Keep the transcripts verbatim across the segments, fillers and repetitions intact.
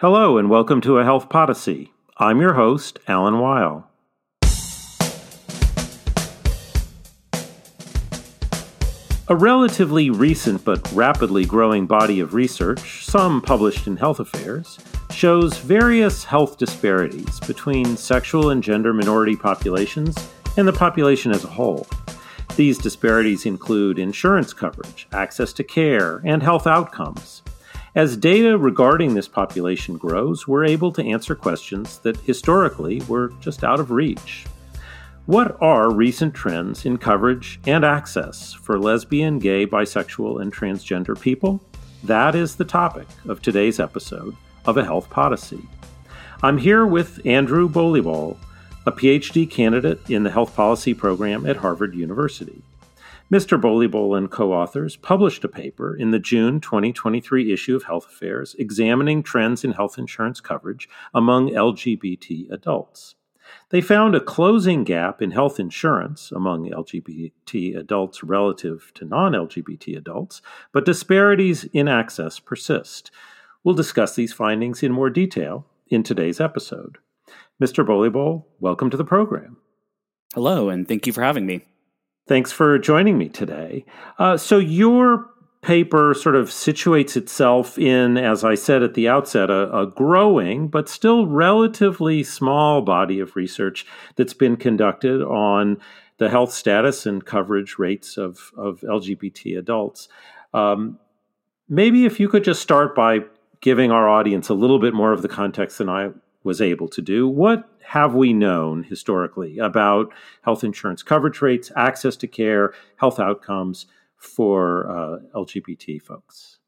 Hello and welcome to A Health Policy. I'm your host, Alan Weil. A relatively recent but rapidly growing body of research, some published in Health Affairs, shows various health disparities between sexual and gender minority populations and the population as a whole. These disparities include insurance coverage, access to care, and health outcomes. As data regarding this population grows, we're able to answer questions that historically were just out of reach. What are recent trends in coverage and access for lesbian, gay, bisexual, and transgender people? That is the topic of today's episode of A Health Policy. I'm here with Andrew Bolibol, a PhD candidate in the Health Policy Program at Harvard University. Mister Bolibol and co-authors published a paper in the June twenty twenty-three issue of Health Affairs examining trends in health insurance coverage among L G B T adults. They found a closing gap in health insurance among L G B T adults relative to non-L G B T adults, but disparities in access persist. We'll discuss these findings in more detail in today's episode. Mister Bolibol, welcome to the program. Hello, and thank you for having me. Thanks for joining me today. Uh, so your paper sort of situates itself in, as I said at the outset, a, a growing but still relatively small body of research that's been conducted on the health status and coverage rates of, of L G B T adults. Um, maybe if you could just start by giving our audience a little bit more of the context than I was able to do. What have we known historically about health insurance coverage rates, access to care, health outcomes for uh, L G B T folks?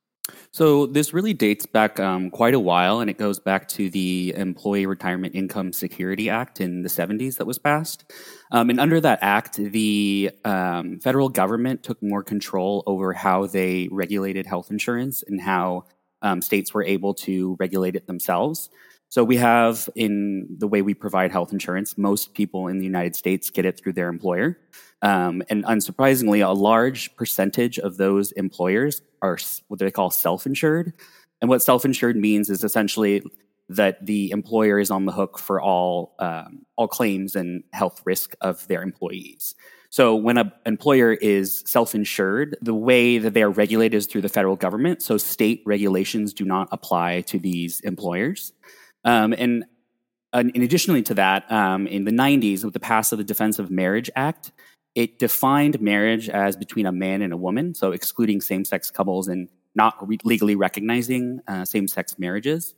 So this really dates back um, quite a while, and it goes back to the Employee Retirement Income Security Act in the seventies that was passed. Um, and under that act, the um, federal government took more control over how they regulated health insurance and how um, states were able to regulate it themselves. So we have, in the way we provide health insurance, most people in the United States get it through their employer. Um, and unsurprisingly, a large percentage of those employers are what they call self-insured. And what self-insured means is essentially that the employer is on the hook for all um, all claims and health risk of their employees. So when an employer is self-insured, the way that they are regulated is through the federal government. So state regulations do not apply to these employers. Um, and, and additionally to that, um, in the nineties, with the pass of the Defense of Marriage Act, it defined marriage as between a man and a woman, so excluding same-sex couples and not re- legally recognizing uh, same-sex marriages.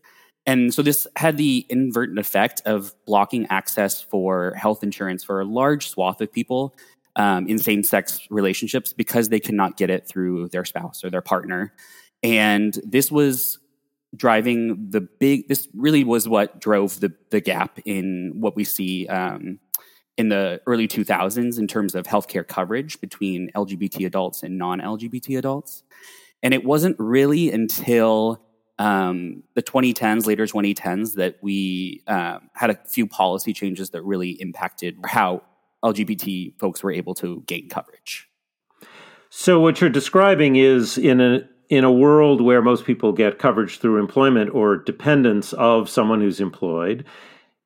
And so this had the inadvertent effect of blocking access for health insurance for a large swath of people um, in same-sex relationships because they could not get it through their spouse or their partner. And this was... driving the big, this really was what drove the, the gap in what we see um, in the early two thousands in terms of healthcare coverage between L G B T adults and non-L G B T adults. And it wasn't really until um, the twenty tens, later twenty tens, that we uh, had a few policy changes that really impacted how L G B T folks were able to gain coverage. So what you're describing is in a In a world where most people get coverage through employment or dependence of someone who's employed,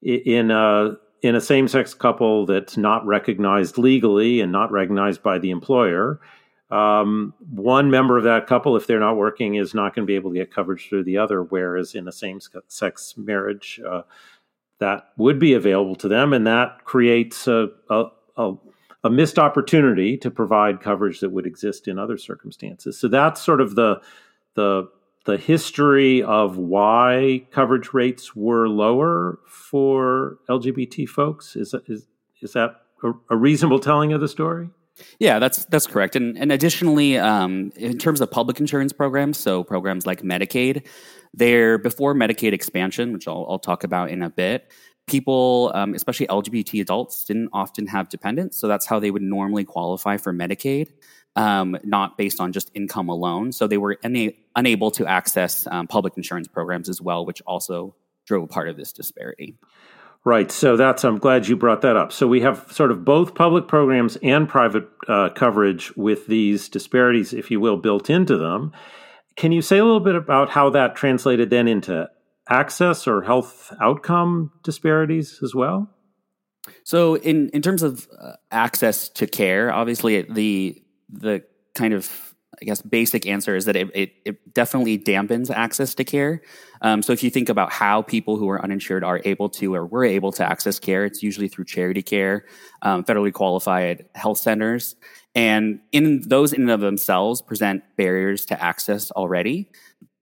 in a, in a same-sex couple that's not recognized legally and not recognized by the employer, um, one member of that couple, if they're not working, is not going to be able to get coverage through the other, whereas in a same-sex marriage, uh, that would be available to them, and that creates a, a, a a missed opportunity to provide coverage that would exist in other circumstances. So that's sort of the, the, the history of why coverage rates were lower for L G B T folks. Is, is, is that a, a reasonable telling of the story? Yeah, that's that's correct. And, and additionally, um, in terms of public insurance programs, so programs like Medicaid, they're before Medicaid expansion, which I'll, I'll talk about in a bit, people, um, especially L G B T adults, didn't often have dependents, so that's how they would normally qualify for Medicaid, um, not based on just income alone. So they were una- unable to access um, public insurance programs as well, which also drove part of this disparity. Right, so that's, I'm glad you brought that up. So we have sort of both public programs and private uh, coverage with these disparities, if you will, built into them. Can you say a little bit about how that translated then into access or health outcome disparities as well? So in, in terms of uh, access to care, obviously the the kind of, I guess, basic answer is that it, it, it definitely dampens access to care. Um, so if you think about how people who are uninsured are able to or were able to access care, it's usually through charity care, um, federally qualified health centers. And in those in and of themselves present barriers to access already.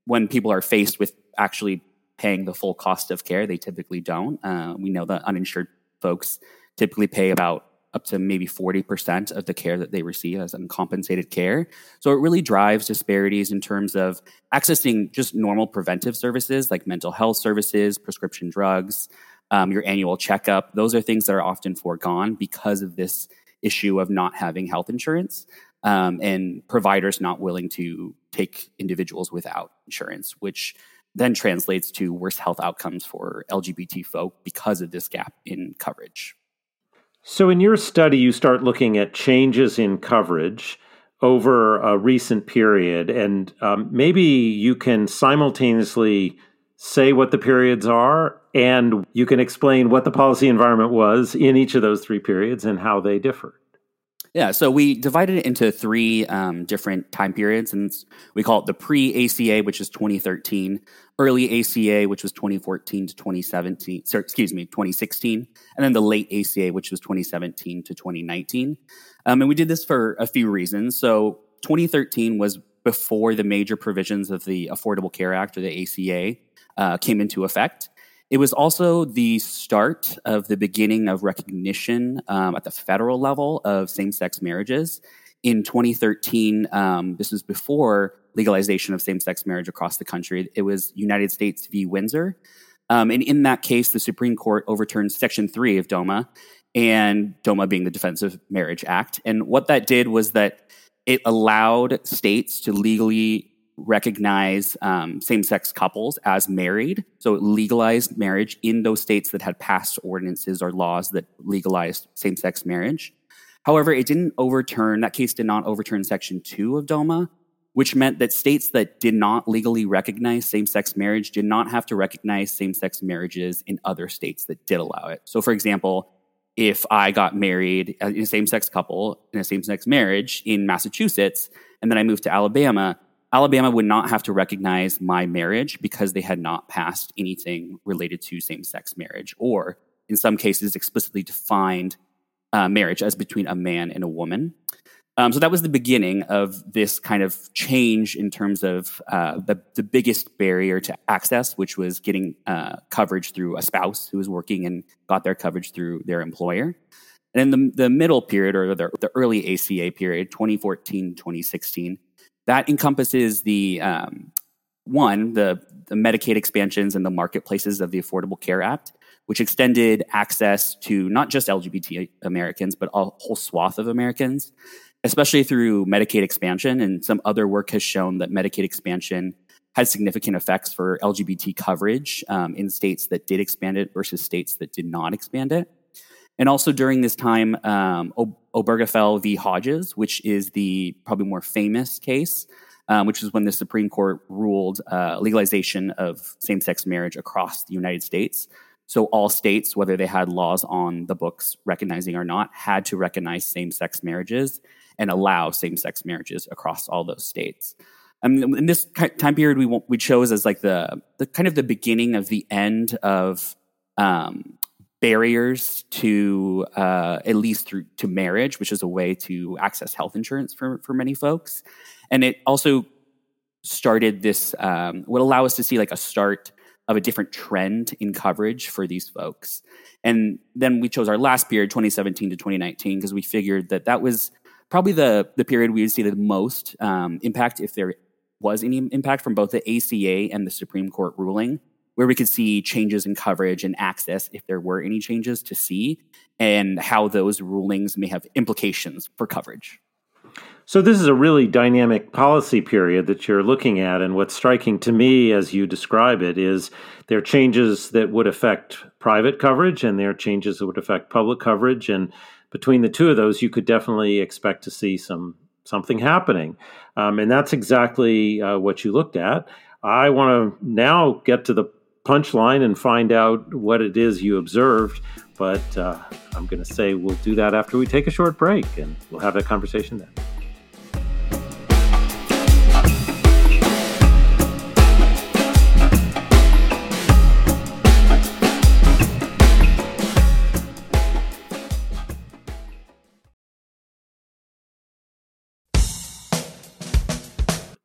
When people are faced with actually paying the full cost of care, they typically don't. Uh, we know that uninsured folks typically pay about up to maybe forty percent of the care that they receive as uncompensated care. So it really drives disparities in terms of accessing just normal preventive services like mental health services, prescription drugs, um, your annual checkup. Those are things that are often foregone because of this issue of not having health insurance um, and providers not willing to take individuals without insurance, which then translates to worse health outcomes for L G B T folk because of this gap in coverage. So in your study, you start looking at changes in coverage over a recent period, and um, maybe you can simultaneously say what the periods are, and you can explain what the policy environment was in each of those three periods and how they differed. Yeah, so we divided it into three um, different time periods, and we call it the pre-A C A, which is twenty thirteen, early A C A, which was twenty fourteen to twenty seventeen, sorry, excuse me, twenty sixteen, and then the late A C A, which was twenty seventeen to twenty nineteen. Um, and we did this for a few reasons. So twenty thirteen was before the major provisions of the Affordable Care Act, or the A C A, uh, came into effect. It was also the start of the beginning of recognition um, at the federal level of same-sex marriages. In twenty thirteen, um, this was before legalization of same-sex marriage across the country. It was United States v. Windsor. Um, and in that case, the Supreme Court overturned Section three of DOMA, and DOMA being the Defense of Marriage Act. And what that did was that it allowed states to legally recognize um, same-sex couples as married. So it legalized marriage in those states that had passed ordinances or laws that legalized same-sex marriage. However, it didn't overturn, that case did not overturn Section two of DOMA, which meant that states that did not legally recognize same-sex marriage did not have to recognize same-sex marriages in other states that did allow it. So for example, if I got married in a same-sex couple, in a same-sex marriage in Massachusetts, and then I moved to Alabama, Alabama would not have to recognize my marriage because they had not passed anything related to same-sex marriage, or in some cases explicitly defined uh, marriage as between a man and a woman. Um, so that was the beginning of this kind of change in terms of uh, the, the biggest barrier to access, which was getting uh, coverage through a spouse who was working and got their coverage through their employer. And in the, the middle period, or the, the early A C A period, twenty fourteen, twenty sixteen, that encompasses the, um, one, the, the Medicaid expansions and the marketplaces of the Affordable Care Act, which extended access to not just L G B T Americans, but a whole swath of Americans, especially through Medicaid expansion. And some other work has shown that Medicaid expansion has significant effects for L G B T coverage um, in states that did expand it versus states that did not expand it. And also during this time, um, Obergefell v. Hodges, which is the probably more famous case, um, which is when the Supreme Court ruled uh, legalization of same-sex marriage across the United States. So all states, whether they had laws on the books recognizing or not, had to recognize same-sex marriages and allow same-sex marriages across all those states. And in this time period, we we chose as like the the kind of the beginning of the end of Um, barriers to uh, at least through to marriage, which is a way to access health insurance for, for many folks. And it also started this, um, would allow us to see like a start of a different trend in coverage for these folks. And then we chose our last period, twenty seventeen to twenty nineteen, because we figured that that was probably the, the period we would see the most um, impact, if there was any impact, from both the A C A and the Supreme Court ruling, where we could see changes in coverage and access, if there were any changes to see, and how those rulings may have implications for coverage. So this is a really dynamic policy period that you're looking at, and what's striking to me as you describe it is there are changes that would affect private coverage, and there are changes that would affect public coverage, and between the two of those, you could definitely expect to see some something happening. Um, and that's exactly uh, what you looked at. I want to now get to the punchline and find out what it is you observed. But uh, I'm going to say we'll do that after we take a short break, and we'll have that conversation then.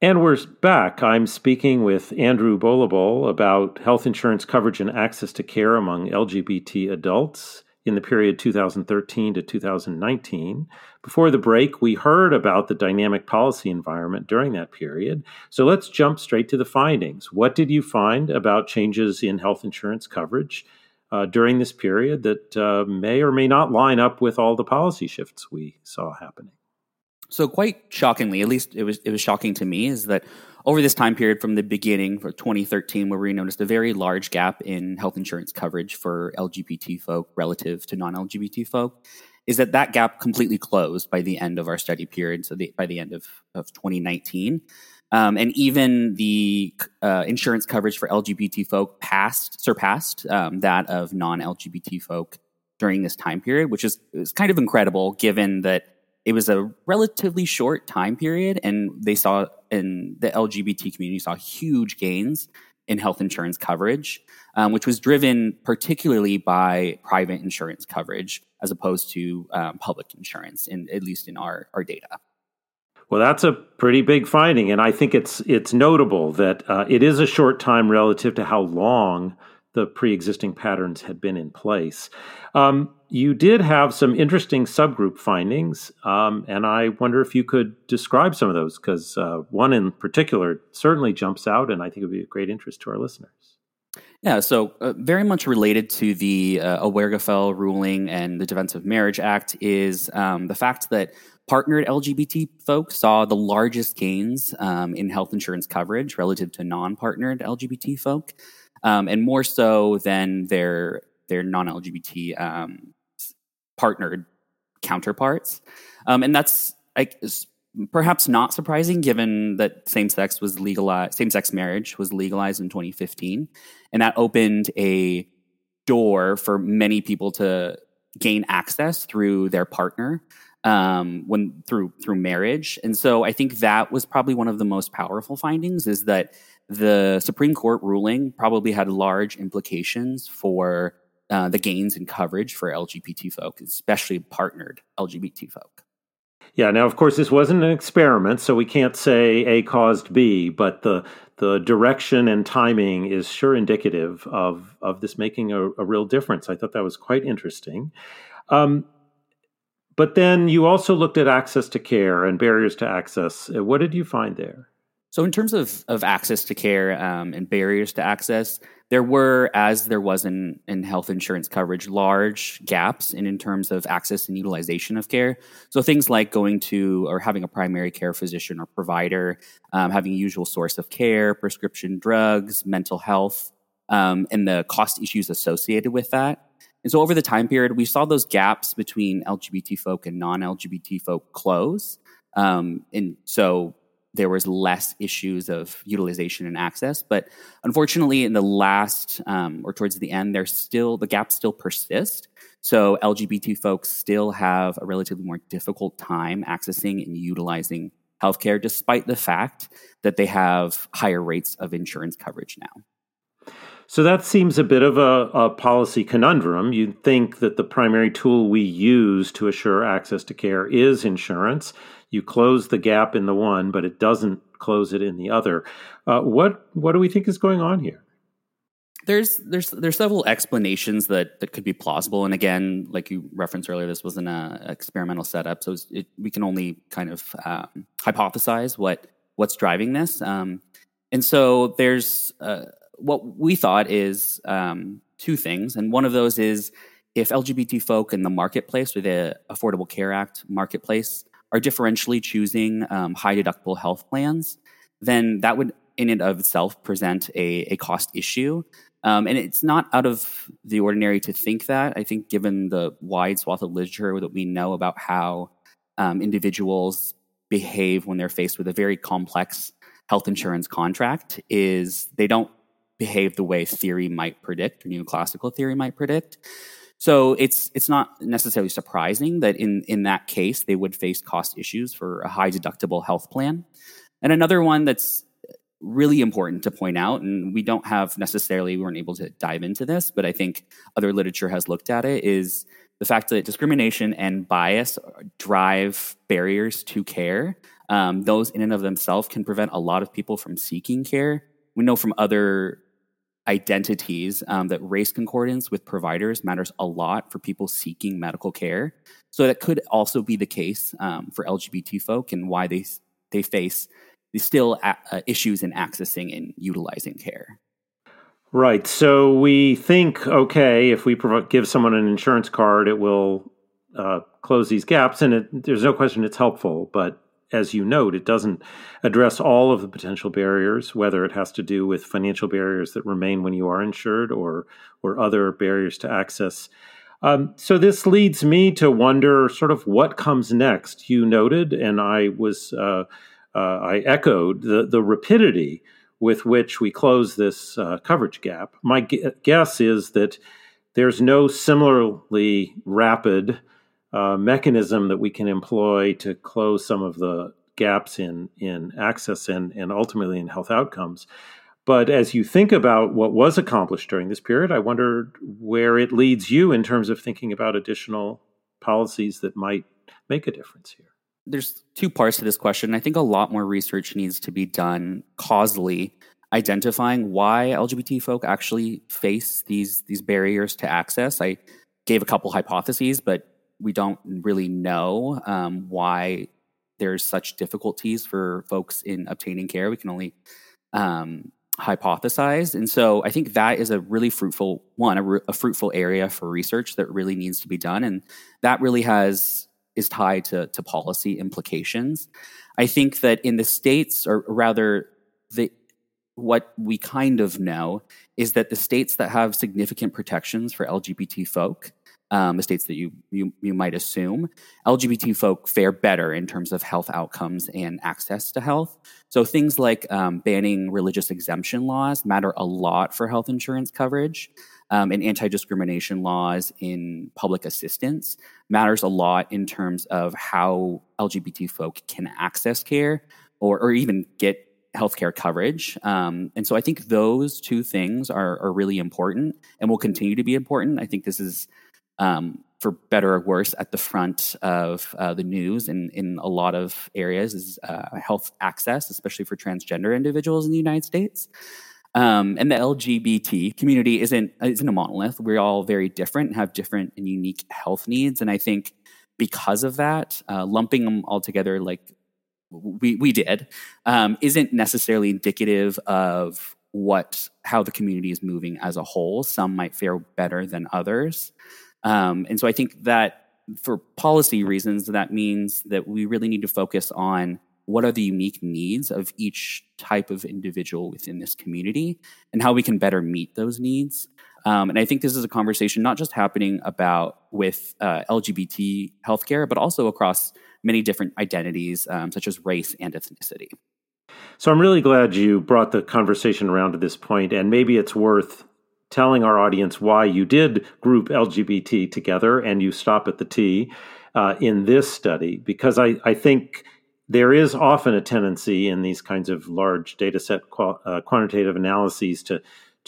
And we're back. I'm speaking with Andrew Bolibol about health insurance coverage and access to care among L G B T adults in the period two thousand thirteen to two thousand nineteen. Before the break, we heard about the dynamic policy environment during that period. So let's jump straight to the findings. What did you find about changes in health insurance coverage uh, during this period that uh, may or may not line up with all the policy shifts we saw happening? So quite shockingly, at least it was it was shocking to me, is that over this time period from the beginning, for twenty thirteen, where we noticed a very large gap in health insurance coverage for L G B T folk relative to non-L G B T folk, is that that gap completely closed by the end of our study period, so the, by the end of, of twenty nineteen. Um, and even the uh, insurance coverage for L G B T folk passed surpassed um, that of non-L G B T folk during this time period, which is, is kind of incredible given that it was a relatively short time period, and they saw, and the L G B T community saw huge gains in health insurance coverage, um, which was driven particularly by private insurance coverage as opposed to um, public insurance, in, at least in our, our data. Well, that's a pretty big finding, and I think it's it's notable that uh, it is a short time relative to how long the pre-existing patterns had been in place. Um, you did have some interesting subgroup findings, um, and I wonder if you could describe some of those, because uh, one in particular certainly jumps out, and I think it would be of great interest to our listeners. Yeah, so uh, very much related to the uh, Obergefell ruling and the Defense of Marriage Act is um, the fact that partnered L G B T folks saw the largest gains um, in health insurance coverage relative to non-partnered L G B T folk. Um, and more so than their their non-L G B T um, partnered counterparts. Um, and that's I, perhaps not surprising, given that same-sex was legalized, same-sex marriage was legalized in twenty fifteen. And that opened a door for many people to gain access through their partner um, when through through marriage. And so I think that was probably one of the most powerful findings, is that the Supreme Court ruling probably had large implications for uh, the gains in coverage for L G B T folk, especially partnered L G B T folk. Yeah. Now, of course, this wasn't an experiment, so we can't say A caused B, but the the direction and timing is sure indicative of of this making a, a real difference. I thought that was quite interesting. Um, but then you also looked at access to care and barriers to access. What did you find there? So in terms of, of access to care um, and barriers to access, there were, as there was in, in health insurance coverage, large gaps in, in terms of access and utilization of care. So things like going to or having a primary care physician or provider, um, having a usual source of care, prescription drugs, mental health, um, and the cost issues associated with that. And so over the time period, we saw those gaps between L G B T folk and non-L G B T folk close. Um, and so there was less issues of utilization and access. But unfortunately, in the last um, or towards the end, there's still the gaps still persist. So L G B T folks still have a relatively more difficult time accessing and utilizing healthcare, despite the fact that they have higher rates of insurance coverage now. So that seems a bit of a, a policy conundrum. You'd think that the primary tool we use to assure access to care is insurance. You close the gap in the one, but it doesn't close it in the other. Uh, what what do we think is going on here? There's there's there's several explanations that, that could be plausible. And again, like you referenced earlier, this wasn't an experimental setup, so it, we can only kind of um, hypothesize what what's driving this. Um, and so there's Uh, what we thought is um, two things. And one of those is if L G B T folk in the marketplace, or the Affordable Care Act marketplace, are differentially choosing um, high deductible health plans, then that would in and of itself present a, a cost issue. Um, and it's not out of the ordinary to think that. I think given the wide swath of literature that we know about how um, individuals behave when they're faced with a very complex health insurance contract, is they don't behave the way theory might predict, or neoclassical theory might predict. So it's it's not necessarily surprising that in, in that case, they would face cost issues for a high deductible health plan. And another one that's really important to point out, and we don't have necessarily, we weren't able to dive into this, but I think other literature has looked at it, is the fact that discrimination and bias drive barriers to care. Um, those in and of themselves can prevent a lot of people from seeking care. We know from other identities um, that race concordance with providers matters a lot for people seeking medical care. So that could also be the case um, for L G B T folk, and why they they face they still a- uh, issues in accessing and utilizing care. Right. So we think, okay, if we prov- give someone an insurance card, it will uh, close these gaps, and it, there's no question it's helpful, but as you note, it doesn't address all of the potential barriers, whether it has to do with financial barriers that remain when you are insured, or or other barriers to access. Um, so this leads me to wonder sort of what comes next. You noted, and I was uh, uh, I echoed the, the rapidity with which we close this uh, coverage gap. My g- guess is that there's no similarly rapid Uh, mechanism that we can employ to close some of the gaps in in access and, and ultimately in health outcomes. But as you think about what was accomplished during this period, I wonder where it leads you in terms of thinking about additional policies that might make a difference here. There's two parts to this question. I think a lot more research needs to be done causally, identifying why L G B T folk actually face these, these barriers to access. I gave a couple hypotheses, but we don't really know um, why there's such difficulties for folks in obtaining care. We can only um, hypothesize. And so I think that is a really fruitful one, a, r- a fruitful area for research that really needs to be done. And that really has is tied to, to policy implications. I think that in the states, or rather the what we kind of know is that the states that have significant protections for L G B T folk, Um, the states that you, you you might assume, L G B T folk fare better in terms of health outcomes and access to health. So things like um, banning religious exemption laws matter a lot for health insurance coverage, um, and anti-discrimination laws in public assistance matters a lot in terms of how L G B T folk can access care or, or even get healthcare coverage. Um, and so I think those two things are, are really important and will continue to be important. I think this is Um, for better or worse, at the front of uh, the news in, in a lot of areas is uh, health access, especially for transgender individuals in the United States. Um, and the L G B T community isn't, isn't a monolith. We're all very different and have different and unique health needs. And I think because of that, uh, lumping them all together like we, we did um, isn't necessarily indicative of what how the community is moving as a whole. Some might fare better than others. Um, and so I think that for policy reasons, that means that we really need to focus on what are the unique needs of each type of individual within this community and how we can better meet those needs. Um, and I think this is a conversation not just happening about with uh, L G B T healthcare, but also across many different identities, um, such as race and ethnicity. So I'm really glad you brought the conversation around to this point, and maybe it's worth telling our audience why you did group L G B T together and you stop at the T uh, in this study, because I, I think there is often a tendency in these kinds of large data set qual- uh, quantitative analyses to,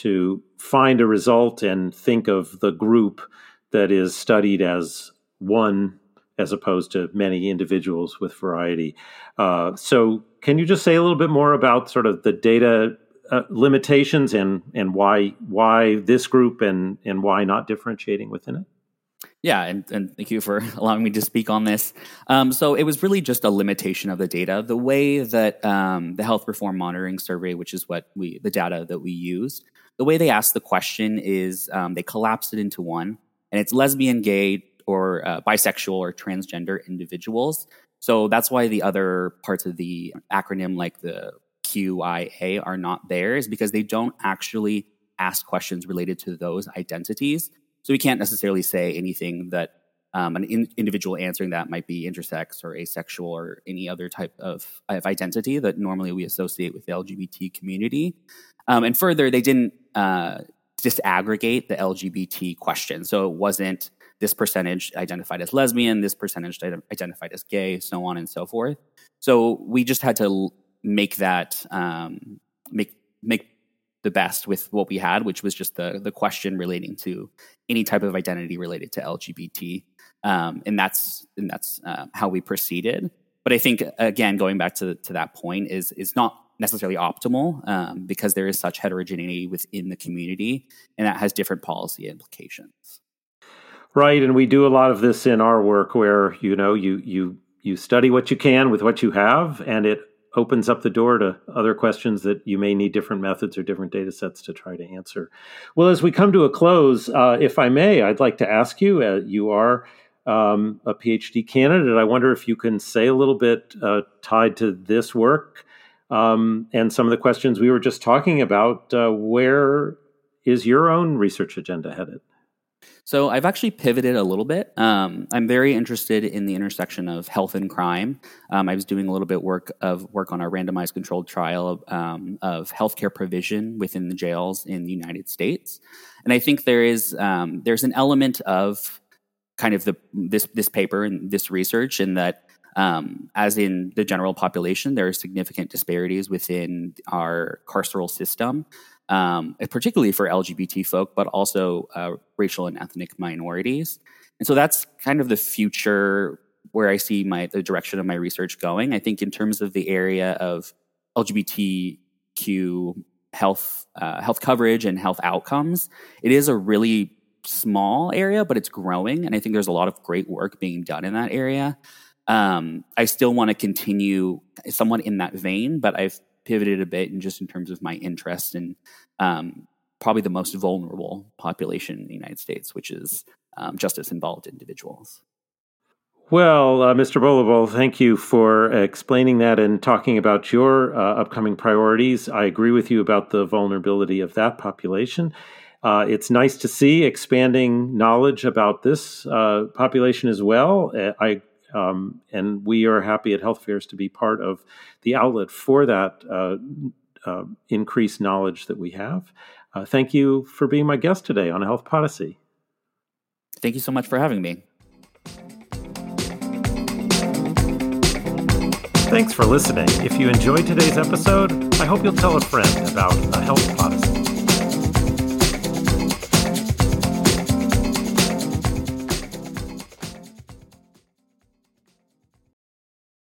to find a result and think of the group that is studied as one as opposed to many individuals with variety. Uh, so can you just say a little bit more about sort of the data Uh, limitations and and why why this group and and why not differentiating within it? Yeah, and, and thank you for allowing me to speak on this. Um, so it was really just a limitation of the data. The way that um, the Health Reform Monitoring Survey, which is what we the data that we used, the way they asked the question is um, they collapsed it into one, and it's lesbian, gay, or uh, bisexual or transgender individuals. So that's why the other parts of the acronym, like the Q I A, are not there, is because they don't actually ask questions related to those identities. So we can't necessarily say anything that um, an in- individual answering that might be intersex or asexual or any other type of, of identity that normally we associate with the L G B T community. Um, and further, they didn't uh, disaggregate the L G B T question. So it wasn't this percentage identified as lesbian, this percentage identified as gay, so on and so forth. So we just had to make that, um, make make the best with what we had, which was just the the question relating to any type of identity related to L G B T. Um, and that's and that's uh, how we proceeded. But I think, again, going back to, to that point, is is not necessarily optimal um, because there is such heterogeneity within the community, and that has different policy implications. Right, and we do a lot of this in our work where, you know, you you you study what you can with what you have, and it opens up the door to other questions that you may need different methods or different data sets to try to answer. Well, as we come to a close, uh, if I may, I'd like to ask you, uh, you are um, a PhD candidate. I wonder if you can say a little bit uh, tied to this work um, and some of the questions we were just talking about, uh, where is your own research agenda headed? So I've actually pivoted a little bit. Um, I'm very interested in the intersection of health and crime. Um, I was doing a little bit work of work on a randomized controlled trial of, um, of healthcare provision within the jails in the United States, and I think there is um, there's an element of kind of the this this paper and this research, in that um, as in the general population, there are significant disparities within our carceral system. Um, particularly for L G B T folk, but also uh, racial and ethnic minorities. And so that's kind of the future where I see my the direction of my research going. I think in terms of the area of L G B T Q health uh, health coverage and health outcomes, it is a really small area, but it's growing. And I think there's a lot of great work being done in that area. Um, I still want to continue somewhat in that vein, but I've pivoted a bit, and just in terms of my interest in um, probably the most vulnerable population in the United States, which is um, justice-involved individuals. Well, uh, Mister Bolibol, thank you for explaining that and talking about your uh, upcoming priorities. I agree with you about the vulnerability of that population. Uh, it's nice to see expanding knowledge about this uh, population as well. I Um, and we are happy at Health Affairs to be part of the outlet for that uh, uh, increased knowledge that we have. Uh, thank you for being my guest today on Health Policy. Thank you so much for having me. Thanks for listening. If you enjoyed today's episode, I hope you'll tell a friend about Health Policy.